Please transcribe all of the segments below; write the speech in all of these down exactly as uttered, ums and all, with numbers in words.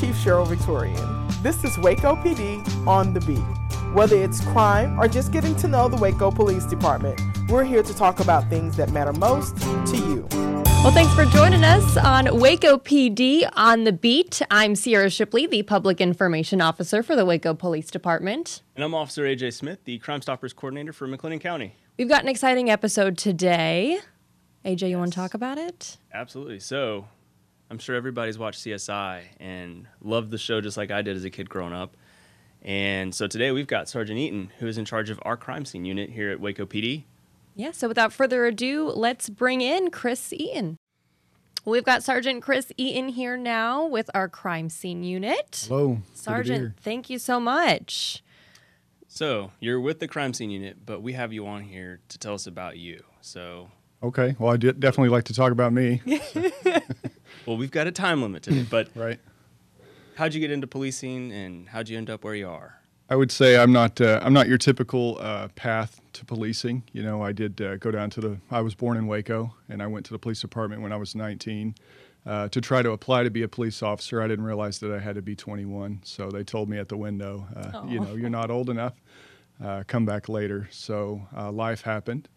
Chief Cheryl Victorian. This is Waco P D on the Beat. Whether it's crime or just getting to know the Waco Police Department, we're here to talk about things that matter most to you. Well, thanks for joining us on Waco P D on the Beat. I'm Sierra Shipley, the Public Information Officer for the Waco Police Department. And I'm Officer A J Smith, the Crime Stoppers Coordinator for McLennan County. We've got an exciting episode today. A J, you yes. want to talk about it? Absolutely. So, I'm sure everybody's watched C S I and loved the show just like I did as a kid growing up. And so today we've got Sergeant Eaton, who is in charge of our crime scene unit here at Waco P D. Yeah, so without further ado, let's bring in Chris Eaton. We've got Sergeant Chris Eaton here now with our crime scene unit. Hello. Sergeant, thank you so much. So you're with the crime scene unit, but we have you on here to tell us about you. So. Okay, well, I definitely like to talk about me. So. Well, we've got a time limit today, but right. How'd you get into policing, and how'd you end up where you are? I would say I'm not uh, I'm not your typical uh, path to policing. You know, I did uh, go down to the I was born in Waco, and I went to the police department when I was nineteen uh, to try to apply to be a police officer. I didn't realize that I had to be twenty-one, so they told me at the window, uh, you know, you're not old enough. Uh, come back later. So uh, life happened.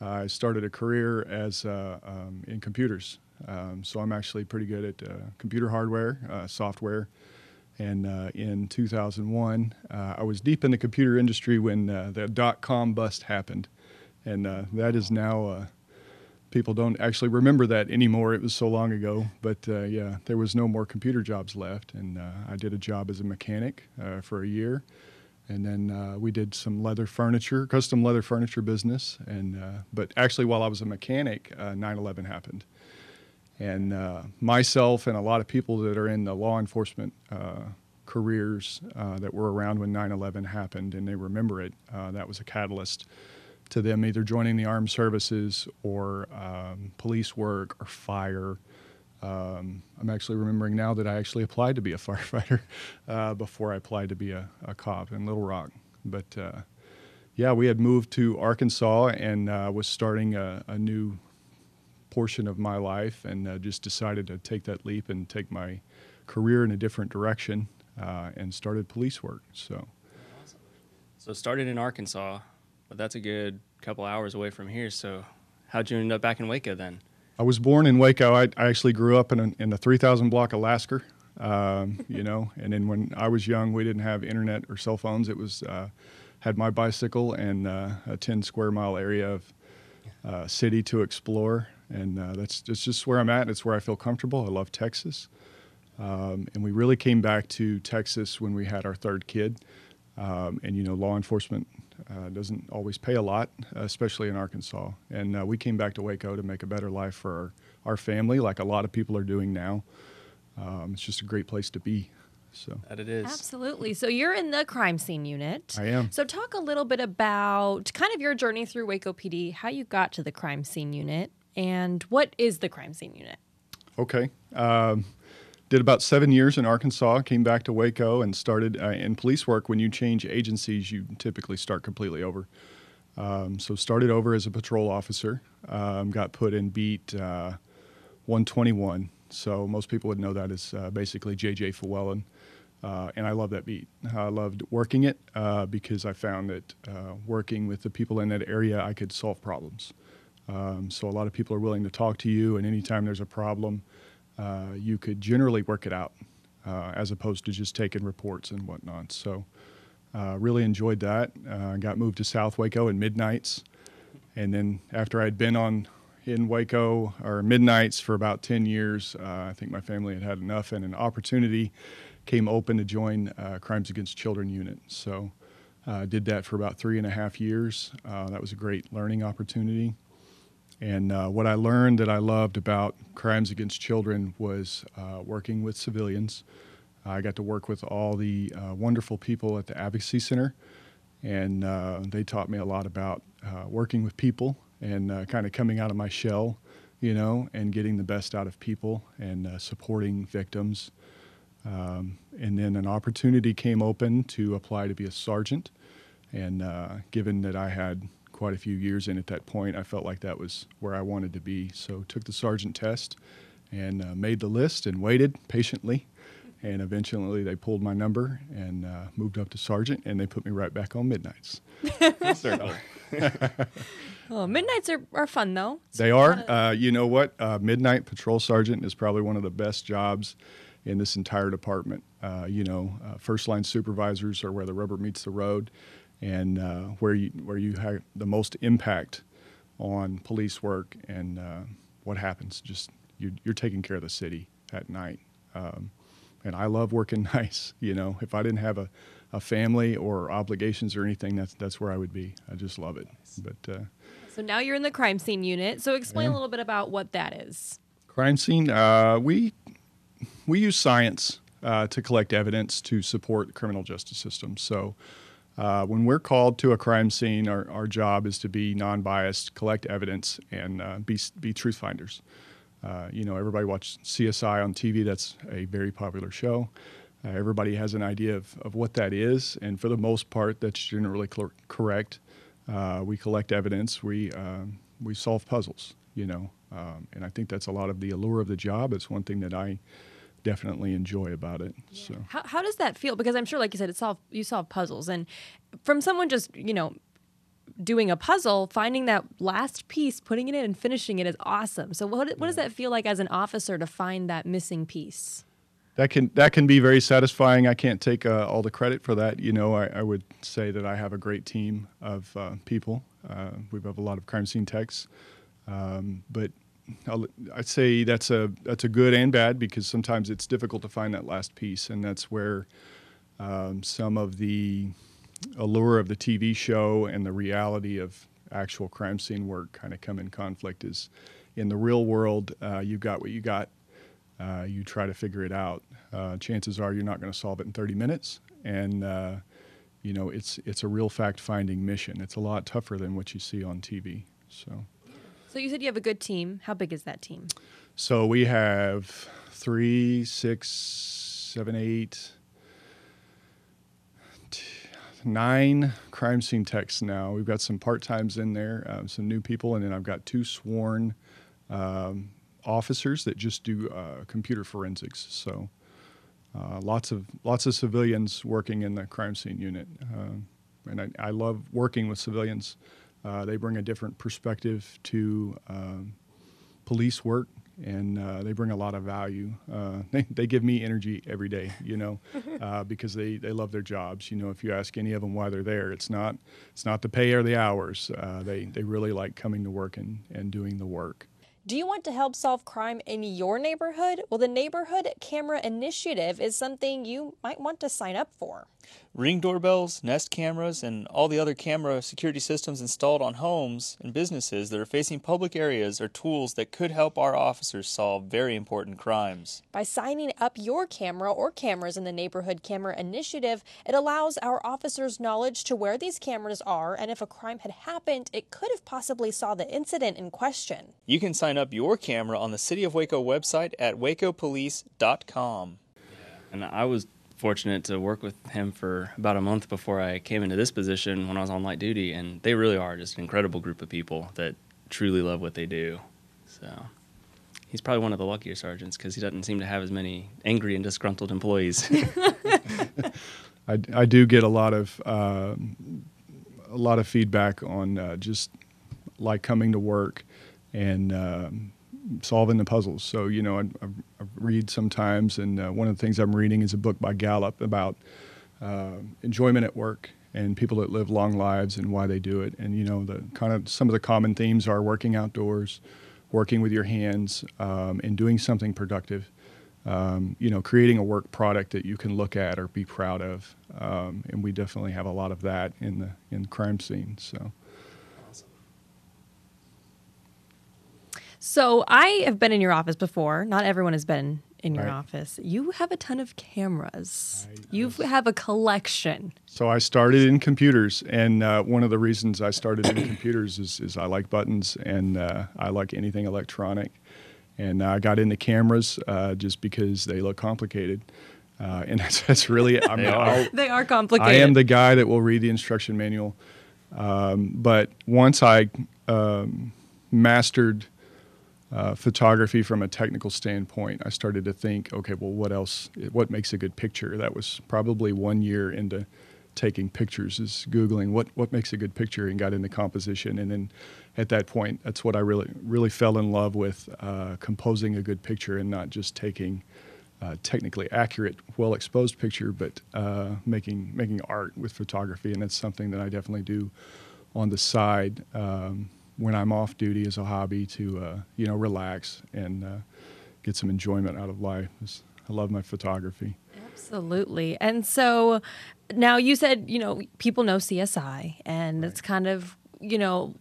I started a career as uh, um, in computers. Um, so I'm actually pretty good at uh, computer hardware, uh, software, and uh, in two thousand one, uh, I was deep in the computer industry when uh, the dot-com bust happened, and uh, that is now, uh, people don't actually remember that anymore, it was so long ago, but uh, yeah, there was no more computer jobs left, and uh, I did a job as a mechanic uh, for a year, and then uh, we did some leather furniture, custom leather furniture business, and uh, but actually while I was a mechanic, uh, nine eleven happened. And uh, myself and a lot of people that are in the law enforcement uh, careers uh, that were around when nine eleven happened and they remember it, uh, that was a catalyst to them either joining the armed services or um, police work or fire. Um, I'm actually remembering now that I actually applied to be a firefighter uh, before I applied to be a, a cop in Little Rock. But uh, yeah, we had moved to Arkansas and uh, was starting a, a new portion of my life and uh, just decided to take that leap and take my career in a different direction uh, and started police work. So awesome. So started in Arkansas, but that's a good couple hours away from here. So how'd you end up back in Waco then? I was born in Waco. I, I actually grew up in, a, in the three thousand block of Locard, um, you know, and then when I was young, we didn't have internet or cell phones. It was, uh, had my bicycle and uh, a ten square mile area of uh, city to explore. And uh, that's, that's just where I'm at. It's where I feel comfortable. I love Texas. Um, and we really came back to Texas when we had our third kid. Um, and, you know, law enforcement uh, doesn't always pay a lot, especially in Arkansas. And uh, we came back to Waco to make a better life for our, our family, like a lot of people are doing now. Um, it's just a great place to be. So that it is. Absolutely. So you're in the crime scene unit. I am. So talk a little bit about kind of your journey through Waco P D, how you got to the crime scene unit. And what is the crime scene unit? Okay. Um, did about seven years in Arkansas, came back to Waco and started uh, in police work. When you change agencies, you typically start completely over. Um, so started over as a patrol officer, um, got put in beat uh, one twenty-one. So most people would know that as uh, basically J J Fewellen. Uh, and I love that beat. I loved working it uh, because I found that uh, working with the people in that area, I could solve problems. Um, so a lot of people are willing to talk to you, and anytime there's a problem, uh, you could generally work it out, uh, as opposed to just taking reports and whatnot. So uh, really enjoyed that. Uh, got moved to South Waco in Midnights, and then after I'd been on in Waco or Midnights for about ten years, uh, I think my family had had enough, and an opportunity came open to join uh, Crimes Against Children unit. So uh, did that for about three and a half years. Uh, that was a great learning opportunity. And uh, what I learned that I loved about Crimes Against Children was uh, working with civilians. I got to work with all the uh, wonderful people at the Advocacy Center, and uh, they taught me a lot about uh, working with people and uh, kind of coming out of my shell, you know, and getting the best out of people and uh, supporting victims. Um, and then an opportunity came open to apply to be a sergeant, and uh, given that I had quite a few years in at that point, I felt like that was where I wanted to be. So took the sergeant test and uh, made the list and waited patiently And eventually they pulled my number and uh, moved up to sergeant, and they put me right back on midnights. Certainly. Oh, midnights are, are fun, though. It's they are. Of... Uh, you know what? Uh, midnight patrol sergeant is probably one of the best jobs in this entire department. Uh, you know, uh, first-line supervisors are where the rubber meets the road and uh, where you where you have the most impact on police work and uh, what happens. Just you're, you're taking care of the city at night. Um, and I love working nights. You know, if I didn't have a, a family or obligations or anything, that's that's where I would be. I just love it. But uh, so now you're in the crime scene unit. So explain yeah. a little bit about what that is. Crime scene, uh, we we use science uh, to collect evidence to support the criminal justice system. So uh, when we're called to a crime scene, our, our job is to be non-biased, collect evidence, and uh, be be truth finders. Uh, you know, everybody watches C S I on T V. That's a very popular show. Uh, everybody has an idea of, of what that is, and for the most part, that's generally cor- correct. Uh, we collect evidence. We uh, we solve puzzles, you know, um, and I think that's a lot of the allure of the job. It's one thing that I definitely enjoy about it. Yeah. So, how, how does that feel? Because I'm sure, like you said, it solve you solve puzzles, and from someone just, you know, doing a puzzle, finding that last piece, putting it in, and finishing it is awesome. So what what does that feel like as an officer to find that missing piece? That can that can be very satisfying. I can't take uh, all the credit for that. You know, I, I would say that I have a great team of uh, people. Uh, we have a lot of crime scene techs, um, but I'll, I'd say that's a that's a good and bad, because sometimes it's difficult to find that last piece, and that's where um, some of the allure of the T V show and the reality of actual crime scene work kind of come in conflict. Is in the real world, uh, you've got what you got. Uh, you try to figure it out. Uh, chances are you're not going to solve it in thirty minutes. And, uh, you know, it's it's a real fact-finding mission. It's a lot tougher than what you see on T V. So, so you said you have a good team. How big is that team? So we have three, six, seven, eight... nine crime scene techs now. We've got some part-times in there, um, some new people, and then I've got two sworn um, officers that just do uh, computer forensics. So uh, lots of lots of civilians working in the crime scene unit, uh, and I, I love working with civilians. Uh, they bring a different perspective to uh, police work, and uh, they bring a lot of value. Uh, they, they give me energy every day, you know, uh, because they, they love their jobs. You know, if you ask any of them why they're there, it's not it's not the pay or the hours. Uh, they, they really like coming to work and, and doing the work. Do you want to help solve crime in your neighborhood? Well, the Neighborhood Camera Initiative is something you might want to sign up for. Ring doorbells, Nest cameras, and all the other camera security systems installed on homes and businesses that are facing public areas are tools that could help our officers solve very important crimes. By signing up your camera or cameras in the Neighborhood Camera Initiative, it allows our officers knowledge to where these cameras are, and if a crime had happened, it could have possibly saw the incident in question. You can sign up your camera on the City of Waco website at waco police dot com. And I was fortunate to work with him for about a month before I came into this position when I was on light duty, and they really are just an incredible group of people that truly love what they do. So he's probably one of the luckier sergeants, because he doesn't seem to have as many angry and disgruntled employees. I, I do get a lot of uh, a lot of feedback on uh, just like coming to work and um, solving the puzzles. So, you know, I, I read sometimes, and uh, one of the things I'm reading is a book by Gallup about uh, enjoyment at work and people that live long lives and why they do it. And, you know, the kind of some of the common themes are working outdoors, working with your hands, um, and doing something productive. Um, you know, creating a work product that you can look at or be proud of. Um, and we definitely have a lot of that in the in crime scene. So. So I have been in your office before. Not everyone has been in your right. office. You have a ton of cameras. You have a collection. So I started in computers, and uh, one of the reasons I started in computers is, is I like buttons, and uh, I like anything electronic. And I got into cameras uh, just because they look complicated. Uh, and that's, that's really... I mean, they, are. they are complicated. I am the guy that will read the instruction manual. Um, but once I um, mastered... uh, photography from a technical standpoint, I started to think, okay, well, what else, what makes a good picture? That was probably one year into taking pictures, is Googling what, what makes a good picture, and got into composition. And then at that point, that's what I really, really fell in love with, uh, composing a good picture, and not just taking uh, technically accurate, well-exposed picture, but uh, making, making art with photography. And that's something that I definitely do on the side um, when I'm off duty as a hobby, to, uh, you know, relax and uh, get some enjoyment out of life. I love my photography. Absolutely. And so now you said, you know, people know C S I, and right. It's kind of, you know,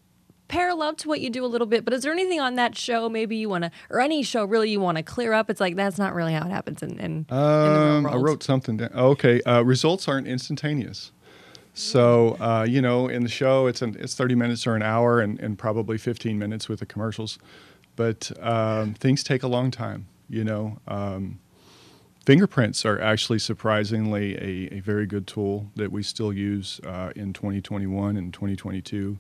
parallel to what you do a little bit, but is there anything on that show maybe you want to, or any show really you want to clear up? It's like, that's not really how it happens in, in, um, in the real world. I wrote something down. Okay. Uh, results aren't instantaneous. So, uh, you know, in the show, it's, an, it's thirty minutes or an hour, and, and probably fifteen minutes with the commercials, but um, things take a long time, you know. Um, Fingerprints are actually surprisingly a, a very good tool that we still use uh, in twenty twenty-one and twenty twenty-two.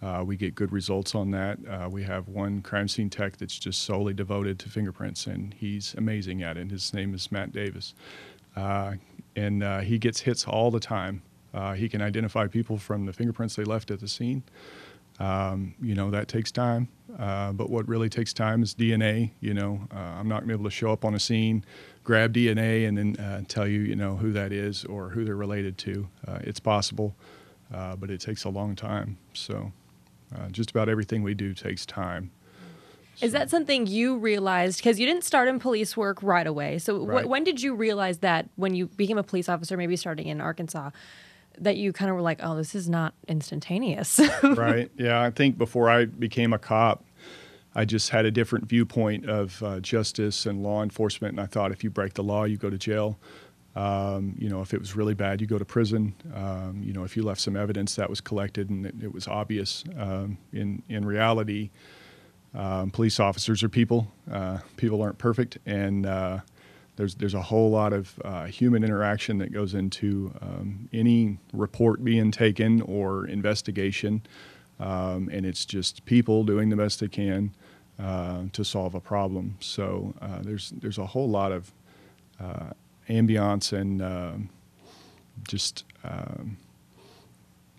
Uh, we get good results on that. Uh, we have one crime scene tech that's just solely devoted to fingerprints, and he's amazing at it. His name is Matt Davis. Uh, and uh, he gets hits all the time. Uh, he can identify people from the fingerprints they left at the scene. Um, you know, that takes time. Uh, but what really takes time is D N A. You know, uh, I'm not going to be able to show up on a scene, grab D N A, and then uh, tell you, you know, who that is or who they're related to. Uh, it's possible, uh, but it takes a long time. So uh, just about everything we do takes time. Is so. That something you realized? Because you didn't start in police work right away. So right. Wh when did you realize that, when you became a police officer, maybe starting in Arkansas, that you kind of were like, oh, this is not instantaneous? Right. Yeah, I think before I became a cop, I just had a different viewpoint of uh, justice and law enforcement. And I thought, if you break the law, you go to jail. Um, you know, if it was really bad, you go to prison. Um, you know, if you left some evidence that was collected and it, it was obvious. Um, in, in reality, um, police officers are people. Uh, people aren't perfect. And uh, There's, there's a whole lot of uh, human interaction that goes into um, any report being taken or investigation, um, and it's just people doing the best they can uh, to solve a problem. So uh, there's, there's a whole lot of uh, ambiance and uh, just um,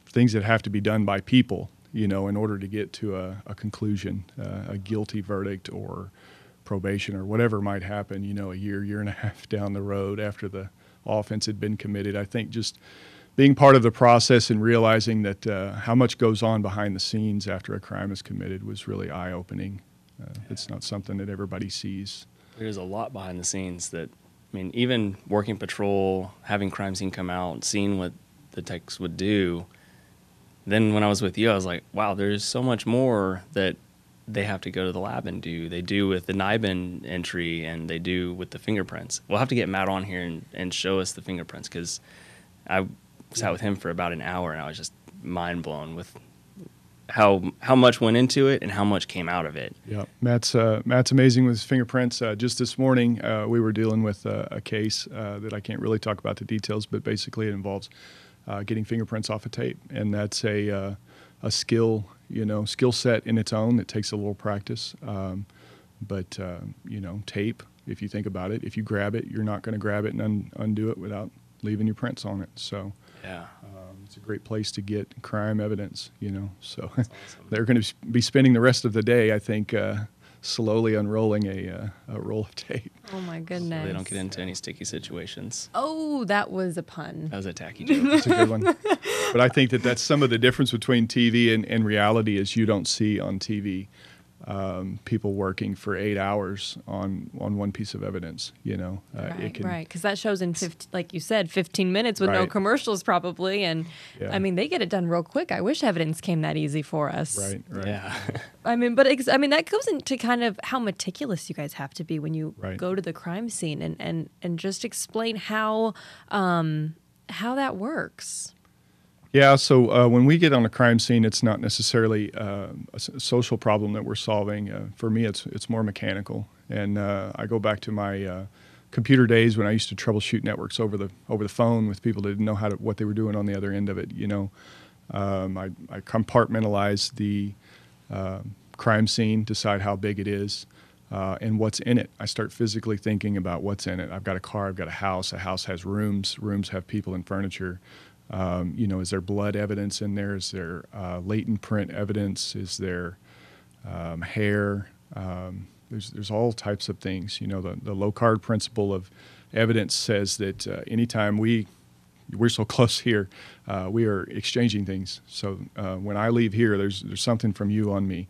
things that have to be done by people, you know, in order to get to a, a conclusion, uh, a guilty verdict or probation or whatever might happen, you know, a year, year and a half down the road after the offense had been committed. I think just being part of the process and realizing that uh, how much goes on behind the scenes after a crime is committed was really eye-opening. Uh, yeah. It's not something that everybody sees. There's a lot behind the scenes that, I mean, even working patrol, having crime scene come out, seeing what the techs would do. Then when I was with you, I was like, wow, there's so much more that they have to go to the lab and do. They do with the NIBIN entry, and they do with the fingerprints. We'll have to get Matt on here and, and show us the fingerprints, because I sat with him for about an hour, and I was just mind blown with how how much went into it and how much came out of it. Yeah, Matt's uh, Matt's amazing with his fingerprints. Uh, just this morning, uh, we were dealing with a, a case uh, that I can't really talk about the details, but basically it involves uh, getting fingerprints off a tape, and that's a uh, a skill. You know, skill set in its own that takes a little practice. Um, but, uh, you know, tape, if you think about it, if you grab it, you're not going to grab it and un undo it without leaving your prints on it. So yeah, um, it's a great place to get crime evidence, you know. So awesome. They're going to be spending the rest of the day, I think, uh, slowly unrolling a, uh, a roll of tape. Oh, my goodness. So they don't get into any sticky situations. Oh, that was a pun. That was a tacky joke. That's a good one. But I think that that's some of the difference between T V and, and reality, is you don't see on T V um, people working for eight hours on, on one piece of evidence, you know. Uh, right, it can, right, because that shows in, fifteen, like you said, fifteen minutes with right. no commercials probably. And, yeah. I mean, they get it done real quick. I wish evidence came that easy for us. Right, right. Yeah. I mean, but ex I mean, that goes into kind of how meticulous you guys have to be when you right. go to the crime scene, and, and, and just explain how, um, how that works. Yeah, so uh, when we get on a crime scene, it's not necessarily uh, a social problem that we're solving. Uh, for me, it's it's more mechanical, and uh, I go back to my uh, computer days when I used to troubleshoot networks over the over the phone with people that didn't know how to, what they were doing on the other end of it. You know, um, I, I compartmentalized the uh, crime scene, decide how big it is, uh, and what's in it. I start physically thinking about what's in it. I've got a car, I've got a house, a house has rooms, rooms have people and furniture. Um, you know, is there blood evidence in there? Is there uh, latent print evidence? Is there um, hair? Um, there's there's all types of things. You know, the, the Locard principle of evidence says that uh, anytime we, we're so close here, uh, we are exchanging things. So uh, when I leave here, there's there's something from you on me.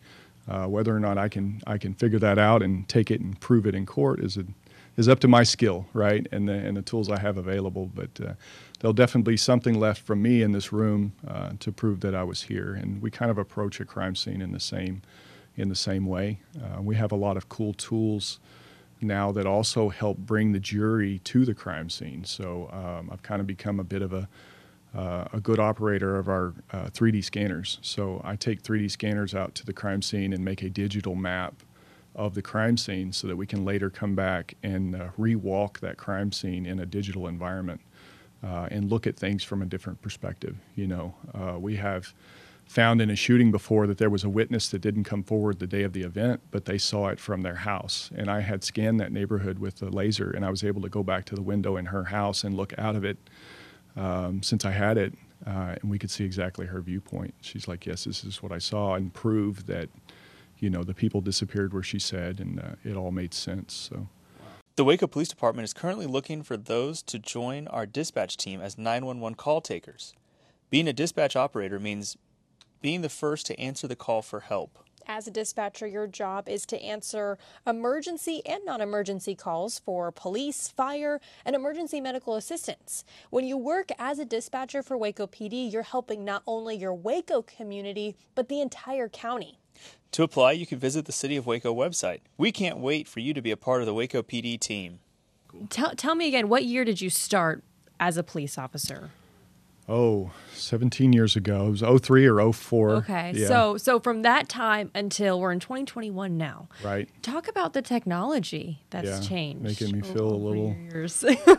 Uh, whether or not I can I can figure that out and take it and prove it in court is a is up to my skill, right, and the, and the tools I have available. But uh, there'll definitely be something left from me in this room uh, to prove that I was here. And we kind of approach a crime scene in the same in the same way. Uh, we have a lot of cool tools now that also help bring the jury to the crime scene. So um, I've kind of become a bit of a uh, a good operator of our uh, three D scanners. So I take three D scanners out to the crime scene and make a digital map of the crime scene so that we can later come back and uh, re-walk that crime scene in a digital environment uh, and look at things from a different perspective. You know, uh, we have found in a shooting before that there was a witness that didn't come forward the day of the event, but they saw it from their house. And I had scanned that neighborhood with a laser, and I was able to go back to the window in her house and look out of it um, since I had it, uh, and we could see exactly her viewpoint. She's like, yes, this is what I saw, and prove that, you know, the people disappeared where she said, and uh, it all made sense. So, the Waco Police Department is currently looking for those to join our dispatch team as nine one one call takers. Being a dispatch operator means being the first to answer the call for help. As a dispatcher, your job is to answer emergency and non-emergency calls for police, fire, and emergency medical assistance. When you work as a dispatcher for Waco P D, you're helping not only your Waco community, but the entire county. To apply, you can visit the City of Waco website. We can't wait for you to be a part of the Waco P D team. Cool. Tell, tell me again, what year did you start as a police officer? Oh, seventeen years ago. It was oh three or oh four. Okay, yeah. so so from that time until we're in twenty twenty-one now. Right. Talk about the technology that's yeah, changed. Making me feel a little, a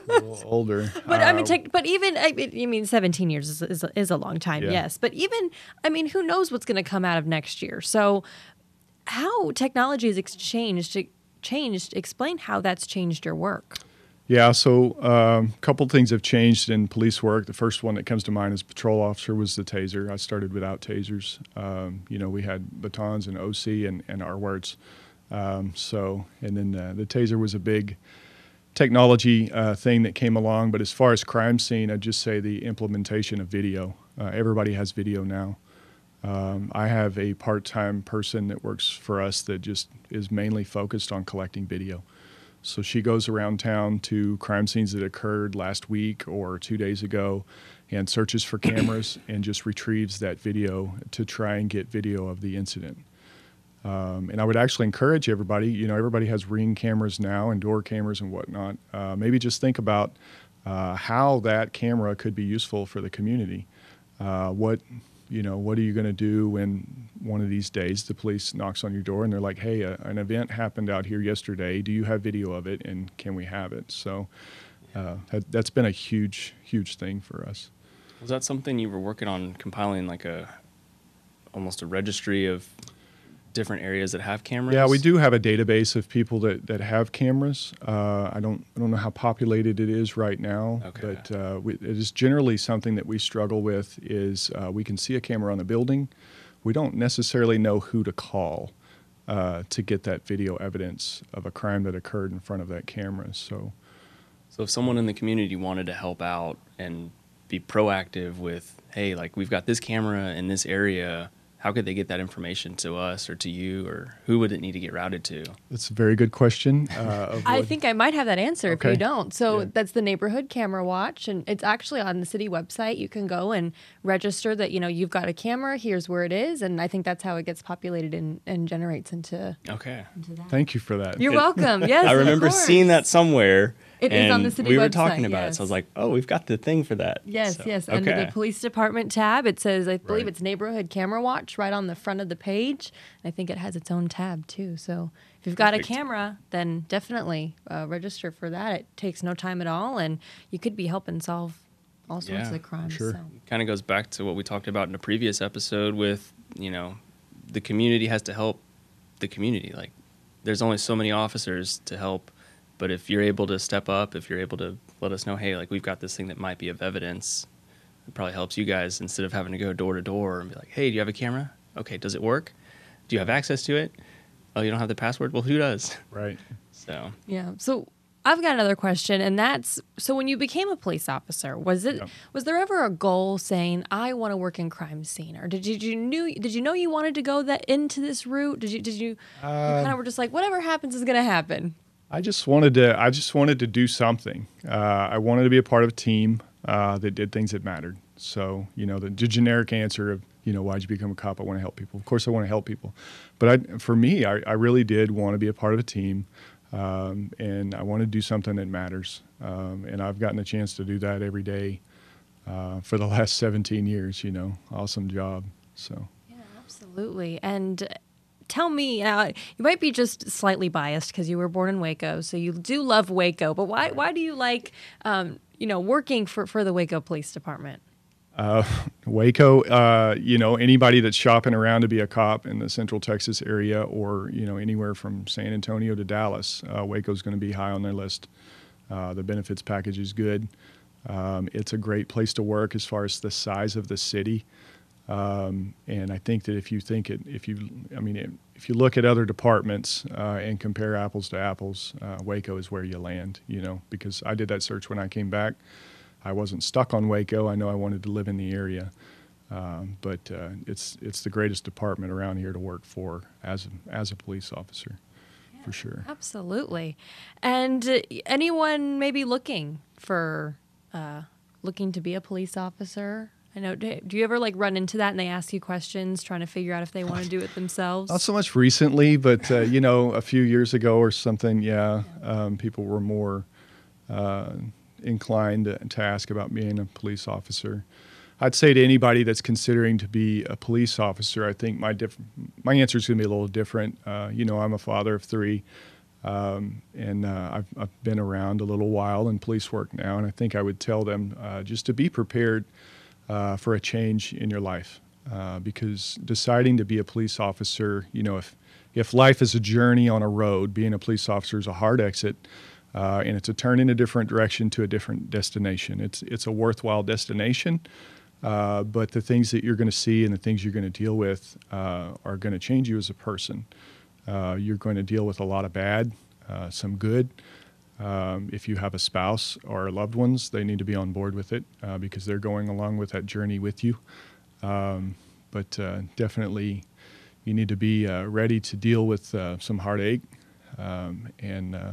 little older. But uh, I mean, tech, but even I mean, seventeen years is is, is a long time. Yeah. Yes, but even I mean, who knows what's going to come out of next year? So, how technology has changed? Changed. Explain how that's changed your work. Yeah, so a um, couple things have changed in police work. The first one that comes to mind as patrol officer was the taser. I started without tasers. Um, you know, we had batons and O C and, and R-words. Um, so, and then uh, the taser was a big technology uh, thing that came along. But as far as crime scene, I'd just say the implementation of video. Uh, everybody has video now. Um, I have a part-time person that works for us that just is mainly focused on collecting video. So she goes around town to crime scenes that occurred last week or two days ago and searches for cameras and just retrieves that video to try and get video of the incident. Um, and I would actually encourage everybody, you know, everybody has ring cameras now and door cameras and whatnot. Uh, maybe just think about uh, how that camera could be useful for the community. Uh, what, you know, what are you going to do when one of these days the police knocks on your door and they're like, hey, uh, an event happened out here yesterday. Do you have video of it, and can we have it? So uh, that, that's been a huge, huge thing for us. Was that something you were working on, compiling like a almost a registry of different areas that have cameras? Yeah, we do have a database of people that, that have cameras. Uh, I don't I don't know how populated it is right now, okay. but uh, we, it is generally something that we struggle with is uh, we can see a camera on a building. We don't necessarily know who to call uh, to get that video evidence of a crime that occurred in front of that camera. So, so if someone in the community wanted to help out and be proactive with, hey, like we've got this camera in this area, how could they get that information to us or to you, or who would it need to get routed to? That's a very good question. Uh, I think I might have that answer okay. if you don't. So yeah. That's the Neighborhood Camera Watch, and it's actually on the city website. You can go and register that, you know, you've got a camera, here's where it is, and I think that's how it gets populated and, and generates into, okay. into that. Thank you for that. You're it, welcome. Yes, I remember seeing that somewhere. It and is on the city we website. We were talking about yes. it, so I was like, oh, we've got the thing for that. Yes, so, yes. Okay. Under the police department tab, it says, I believe right. it's Neighborhood Camera Watch right on the front of the page. I think it has its own tab, too. So if you've got Perfect. a camera, then definitely uh, register for that. It takes no time at all, and you could be helping solve all sorts yeah, of crimes. Sure. So. It kind of goes back to what we talked about in a previous episode with, you know, the community has to help the community. Like, there's only so many officers to help, but if you're able to step up, if you're able to let us know, hey, like, we've got this thing that might be of evidence, it probably helps you guys instead of having to go door to door and be like, hey, do you have a camera? Okay, does it work? Do you have access to it? Oh, you don't have the password? Well, who does? Right. So. Yeah. So I've got another question, and that's, so when you became a police officer, was it yep. was there ever a goal saying, I want to work in crime scene, or did you, did you knew did you know you wanted to go that into this route? Did you did you, uh, you kind of were just like, whatever happens is going to happen? I just wanted to I just wanted to do something. Uh, I wanted to be a part of a team uh, that did things that mattered. So, you know, the generic answer of, you know, why'd you become a cop? I want to help people. Of course I want to help people. But I, for me, I, I really did want to be a part of a team, um, and I want to do something that matters. Um, and I've gotten a chance to do that every day uh, for the last seventeen years, you know. Awesome job. So. Yeah, absolutely. And tell me, uh, you might be just slightly biased because you were born in Waco, so you do love Waco. But why, why do you like, um, you know, working for, for the Waco Police Department? Uh, Waco, uh, you know, anybody that's shopping around to be a cop in the Central Texas area, or, you know, anywhere from San Antonio to Dallas, uh, Waco's going to be high on their list. Uh, the benefits package is good. Um, it's a great place to work as far as the size of the city. Um, and I think that if you think it, if you, I mean, it, if you look at other departments uh, and compare apples to apples, uh, Waco is where you land, you know, because I did that search when I came back. I wasn't stuck on Waco. I know I wanted to live in the area, um, but uh, it's it's the greatest department around here to work for as a, as a police officer, yeah, for sure. Absolutely. And uh, anyone maybe looking for uh, looking to be a police officer? I know. Do, do you ever like run into that and they ask you questions, trying to figure out if they want to do it themselves? Not so much recently, but uh, you know, a few years ago or something. Yeah, yeah. Um, people were more. Uh, inclined to, to ask about being a police officer. I'd say to anybody that's considering to be a police officer, I think my diff my answer is going to be a little different. Uh, you know, I'm a father of three, um, and uh, I've, I've been around a little while in police work now, and I think I would tell them uh, just to be prepared uh, for a change in your life, uh, because deciding to be a police officer, you know, if, if life is a journey on a road, being a police officer is a hard exit. Uh, and it's a turn in a different direction to a different destination. It's it's a worthwhile destination, uh, but the things that you're going to see and the things you're going to deal with uh, are going to change you as a person. Uh, you're going to deal with a lot of bad, uh, some good. Um, if you have a spouse or loved ones, they need to be on board with it uh, because they're going along with that journey with you. Um, but uh, definitely you need to be uh, ready to deal with uh, some heartache um, and uh,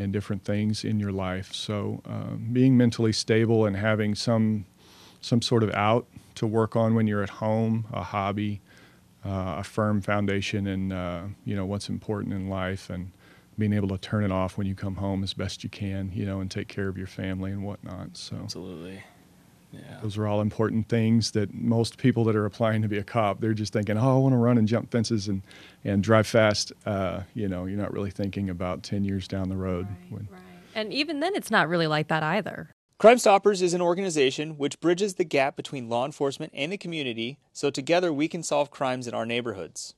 and different things in your life. So um, being mentally stable and having some some sort of out to work on when you're at home, a hobby, uh, a firm foundation in uh, you know, what's important in life, and being able to turn it off when you come home as best you can, you know, and take care of your family and whatnot. So absolutely. Yeah. Those are all important things that most people that are applying to be a cop, they're just thinking, oh, I want to run and jump fences and, and drive fast. Uh, you know, you're not really thinking about ten years down the road. Right, when... right. And even then, it's not really like that either. Crime Stoppers is an organization which bridges the gap between law enforcement and the community, so together we can solve crimes in our neighborhoods.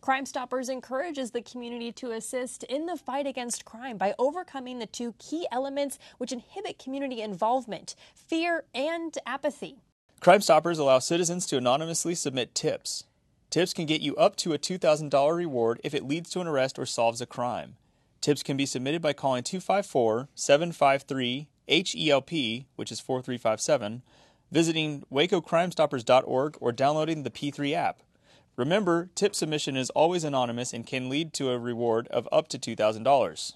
Crime Stoppers encourages the community to assist in the fight against crime by overcoming the two key elements which inhibit community involvement: fear and apathy. Crime Stoppers allows citizens to anonymously submit tips. Tips can get you up to a two thousand dollar reward if it leads to an arrest or solves a crime. Tips can be submitted by calling two five four, seven five three, H E L P, which is four three five seven, visiting Waco Crime Stoppers dot org, or downloading the P three app. Remember, tip submission is always anonymous and can lead to a reward of up to two thousand dollars.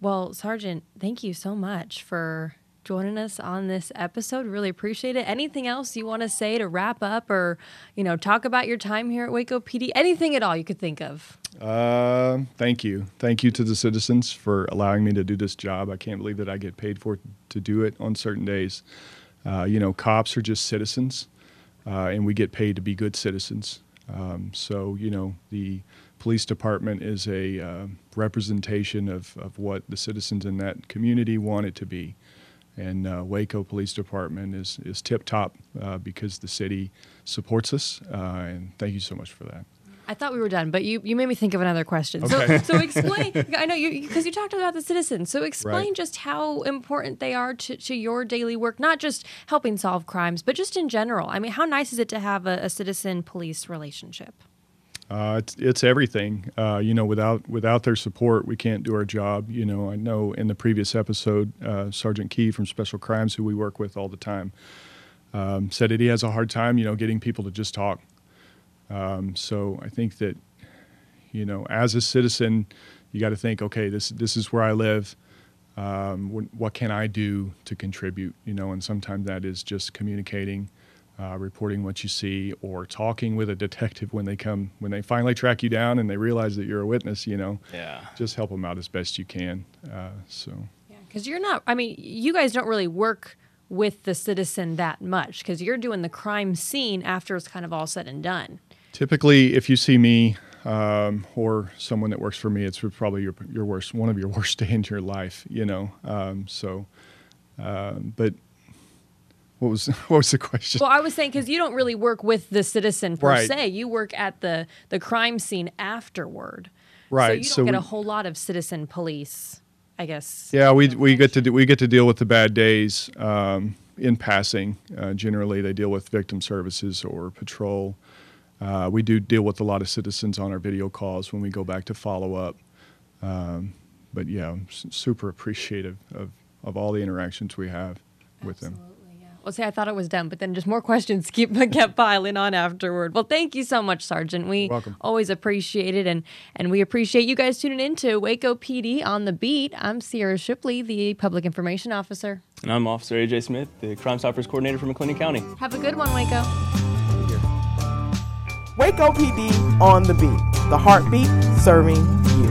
Well, Sergeant, thank you so much for joining us on this episode. Really appreciate it. Anything else you want to say to wrap up, or, you know, talk about your time here at Waco P D? Anything at all you could think of? Uh, thank you. Thank you to the citizens for allowing me to do this job. I can't believe that I get paid for to do it on certain days. Uh, you know, cops are just citizens, uh, and we get paid to be good citizens. Um, so, you know, the police department is a uh, representation of, of what the citizens in that community want it to be. And uh, Waco Police Department is, is tip-top uh, because the city supports us. Uh, and thank you so much for that. I thought we were done, but you, you made me think of another question. Okay. So, so explain, I know you, because you talked about the citizens. So explain right. just how important they are to, to your daily work, not just helping solve crimes, but just in general. I mean, how nice is it to have a, a citizen-police relationship? Uh, it's, it's everything. Uh, you know, without without their support, we can't do our job. You know, I know in the previous episode, uh, Sergeant Key from Special Crimes, who we work with all the time, um, said that he has a hard time, you know, getting people to just talk. Um, so I think that, you know, as a citizen, you got to think, okay, this this is where I live. Um, what, what can I do to contribute? You know, and sometimes that is just communicating, uh, reporting what you see, or talking with a detective when they come, when they finally track you down and they realize that you're a witness. You know, yeah, just help them out as best you can. Uh, so yeah, because you're not. I mean, you guys don't really work with the citizen that much because you're doing the crime scene after it's kind of all said and done. Typically, if you see me um, or someone that works for me, it's probably your your worst one of your worst days in your life, you know. Um, so, uh, but what was what was the question? Well, I was saying because you don't really work with the citizen per right. se; you work at the the crime scene afterward. Right. So you don't so get we, a whole lot of citizen police, I guess. Yeah, we we get to do, we get to deal with the bad days um, in passing. Uh, generally, they deal with victim services or patrol. Uh, we do deal with a lot of citizens on our video calls when we go back to follow up. Um, but yeah, I'm super appreciative of, of all the interactions we have with Absolutely, them. Absolutely, yeah. Well, see, I thought it was done, but then just more questions keep kept piling on afterward. Well, thank you so much, Sergeant. We Welcome. Always appreciate it, and, and we appreciate you guys tuning in to Waco P D on the Beat. I'm Sierra Shipley, the Public Information Officer. And I'm Officer A J Smith, the Crime Stoppers Coordinator for McLennan County. Have a good one, Waco. Waco P D on the Beat, the heartbeat serving you.